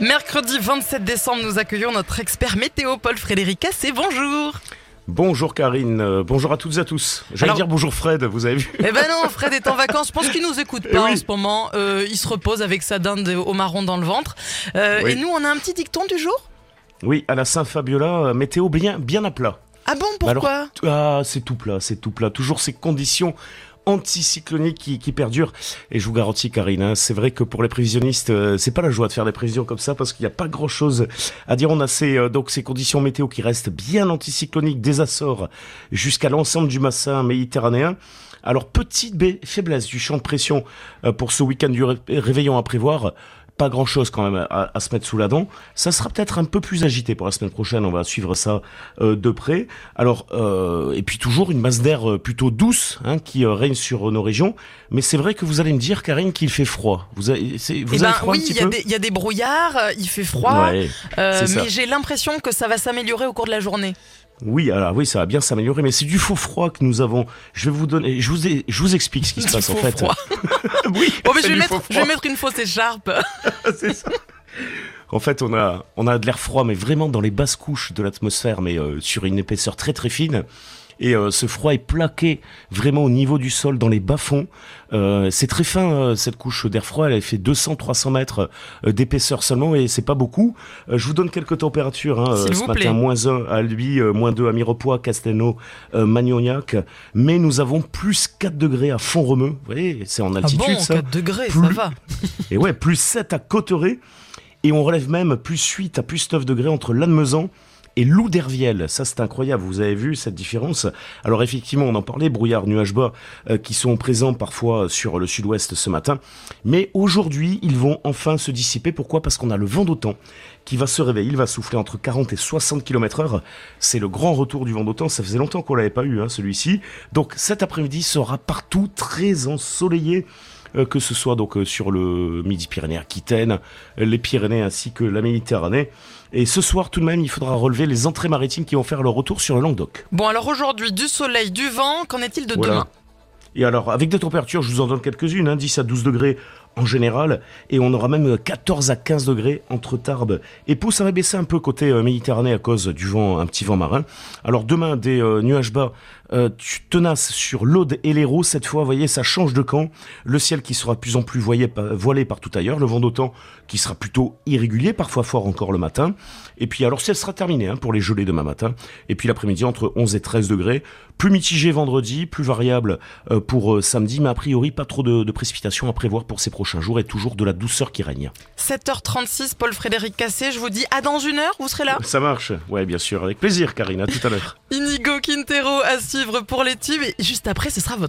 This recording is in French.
Mercredi 27 décembre, nous accueillons notre expert météo, Paul Frédéric Cassé. Bonjour. Bonjour Karine, bonjour à toutes et à tous. J'allais dire bonjour Fred, vous avez vu. Eh ben non, Fred est en vacances, je pense qu'il nous écoute pas en ce moment. Il se repose avec sa dinde au marron dans le ventre. Et nous, on a un petit dicton du jour. Oui, à la Saint-Fabiola, météo bien à plat. Ah bon, pourquoi? Alors, c'est tout plat. Toujours ces conditions anticycloniques qui perdurent. Et je vous garantis, Karine, c'est vrai que pour les prévisionnistes, c'est pas la joie de faire des prévisions comme ça parce qu'il n'y a pas grand-chose à dire. On a ces conditions météo qui restent bien anticycloniques des Açores jusqu'à l'ensemble du bassin méditerranéen. Alors, petite faiblesse du champ de pression pour ce week-end du réveillon à prévoir. Pas grand chose quand même à se mettre sous la dent. Ça sera peut-être un peu plus agité pour la semaine prochaine. On va suivre ça de près. Alors et puis toujours une masse d'air plutôt douce qui règne sur nos régions. Mais c'est vrai que vous allez me dire, Karine, qu'il fait froid. Vous avez froid un petit peu ? Oui, il y a des brouillards, il fait froid. Ouais, mais j'ai l'impression que ça va s'améliorer au cours de la journée. Oui, alors oui, ça va bien s'améliorer, mais c'est du faux froid que nous avons. Je vous explique ce qui se passe en fait. Froid. Oui. Bon, mais je vais mettre une fausse écharpe. C'est ça. En fait, on a de l'air froid, mais vraiment dans les basses couches de l'atmosphère, mais sur une épaisseur très très fine. Et ce froid est plaqué vraiment au niveau du sol, dans les bas-fonds. C'est très fin, cette couche d'air froid. Elle fait 200-300 mètres d'épaisseur seulement, et c'est pas beaucoup. Je vous donne quelques températures. Ce matin, -1 à Albi, -2 à Mirepoix, Castelnau, Magnoniac. Mais nous avons +4 degrés à Font-Romeu. Vous voyez, c'est en altitude, ça. 4 degrés, ça va. Et ouais, +7 à Cauterets. Et on relève même +8 à +9 degrés entre Lannemezan et l'Ouderviel. Ça, c'est incroyable. Vous avez vu cette différence? Alors, effectivement, on en parlait, brouillard, nuages bas, qui sont présents parfois sur le sud-ouest ce matin. Mais aujourd'hui, ils vont enfin se dissiper. Pourquoi? Parce qu'on a le vent d'OTAN qui va se réveiller. Il va souffler entre 40 et 60 km/h. C'est le grand retour du vent d'OTAN. Ça faisait longtemps qu'on l'avait pas eu, celui-ci. Donc, cet après-midi sera partout très ensoleillé. Que ce soit donc sur le Midi-Pyrénées-Aquitaine, les Pyrénées ainsi que la Méditerranée. Et ce soir, tout de même, il faudra relever les entrées maritimes qui vont faire leur retour sur le Languedoc. Bon, alors aujourd'hui, du soleil, du vent, qu'en est-il de demain ? Et alors, avec des températures, je vous en donne quelques-unes, 10 à 12 degrés en général, et on aura même 14 à 15 degrés entre Tarbes et Pau. Ça va baisser un peu côté Méditerranée à cause du vent, un petit vent marin. Alors demain, des nuages bas tenaces sur l'Aude et l'Hérault. Cette fois, vous voyez, ça change de camp. Le ciel qui sera de plus en plus voilé partout ailleurs. Le vent d'OTAN qui sera plutôt irrégulier, parfois fort encore le matin. Et puis alors, ça sera terminé pour les gelées demain matin. Et puis l'après-midi, entre 11 et 13 degrés. Plus mitigé vendredi, plus variable pour samedi, mais a priori pas trop de précipitations à prévoir pour ces prochains jours et toujours de la douceur qui règne. 7h36, Paul Frédéric Cassé, je vous dis à dans 1 heure, vous serez là ? Ça marche, ouais, bien sûr, avec plaisir Karine, à tout à l'heure. Inigo Quintero à suivre pour les tubes et juste après ce sera votre